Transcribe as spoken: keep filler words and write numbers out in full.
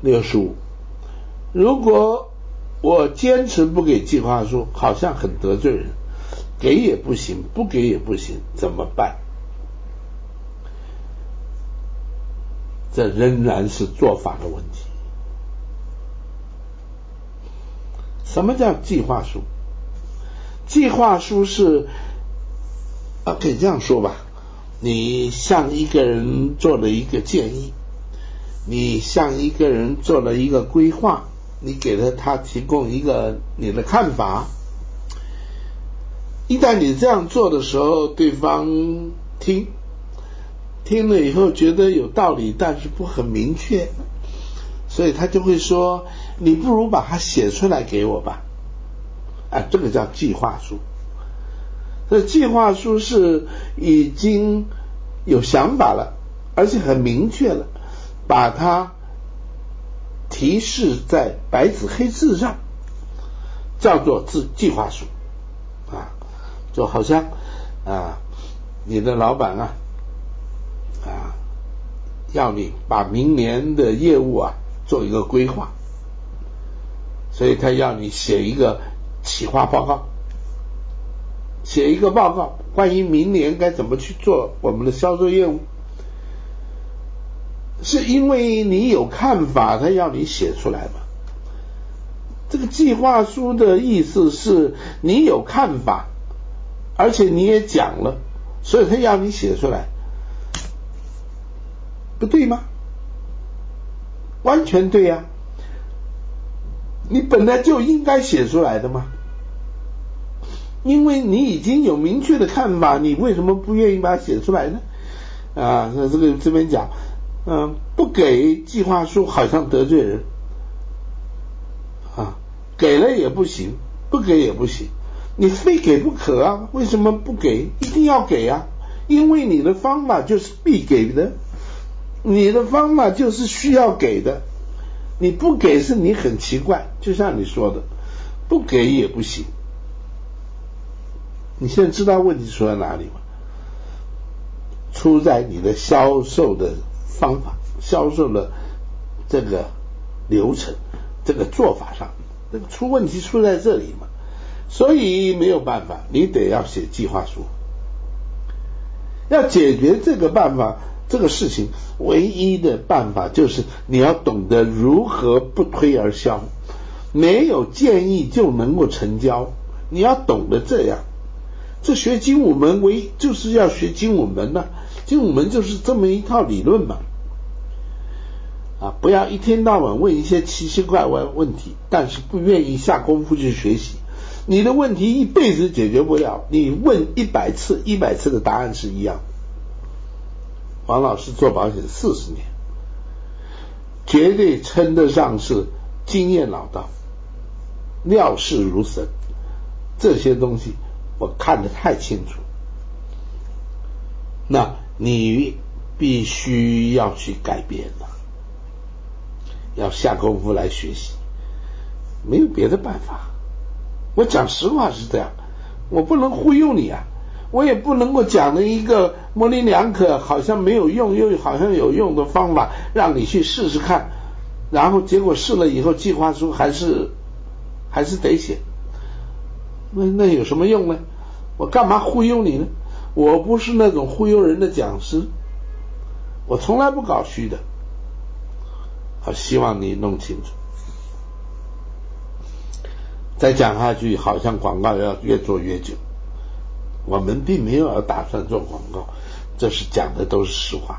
六十五。如果我坚持不给计划书，好像很得罪人，给也不行，不给也不行，怎么办？这仍然是做法的问题。什么叫计划书？计划书是啊，可以这样说吧，你向一个人做了一个建议，你向一个人做了一个规划，你给了他提供一个你的看法。一旦你这样做的时候，对方听听了以后觉得有道理，但是不很明确，所以他就会说，你不如把它写出来给我吧。啊，这个叫计划书。这计划书是已经有想法了，而且很明确了，把它提示在白纸黑字上，叫做计划书。啊，就好像啊，你的老板啊啊，要你把明年的业务啊做一个规划，所以他要你写一个企划报告，写一个报告关于明年该怎么去做我们的销售业务。是因为你有看法，他要你写出来嘛。这个计划书的意思是你有看法，而且你也讲了，所以他要你写出来，不对吗？完全对啊，你本来就应该写出来的嘛，因为你已经有明确的看法，你为什么不愿意把它写出来呢？啊，这个这边讲，嗯、呃，不给计划书好像得罪人，啊，给了也不行，不给也不行，你非给不可啊！为什么不给？一定要给啊！因为你的方法就是必给的，你的方法就是需要给的，你不给是你很奇怪，就像你说的，不给也不行。你现在知道问题出在哪里吗？出在你的销售的方法，销售的这个流程，这个做法上，那个出问题出在这里嘛。所以没有办法，你得要写计划书。要解决这个办法这个事情，唯一的办法就是你要懂得如何不推而销，没有建议就能够成交，你要懂得这样。这学精武门唯就是要学精武门呢、啊，精武门就是这么一套理论嘛。啊，不要一天到晚问一些奇奇怪怪问题，但是不愿意下功夫去学习。你的问题一辈子解决不了，你问一百次，一百次的答案是一样。王老师做保险四十年，绝对称得上是经验老道，料事如神，这些东西我看得太清楚。那你必须要去改变了，要下功夫来学习，没有别的办法。我讲实话是这样，我不能忽悠你啊，我也不能够讲了一个模棱两可，好像没有用又好像有用的方法让你去试试看，然后结果试了以后计划书还是还是得写，那那有什么用呢？我干嘛忽悠你呢？我不是那种忽悠人的讲师，我从来不搞虚的。好，希望你弄清楚。再讲下去好像广告要越做越久，我们并没有要打算做广告，这是讲的都是实话。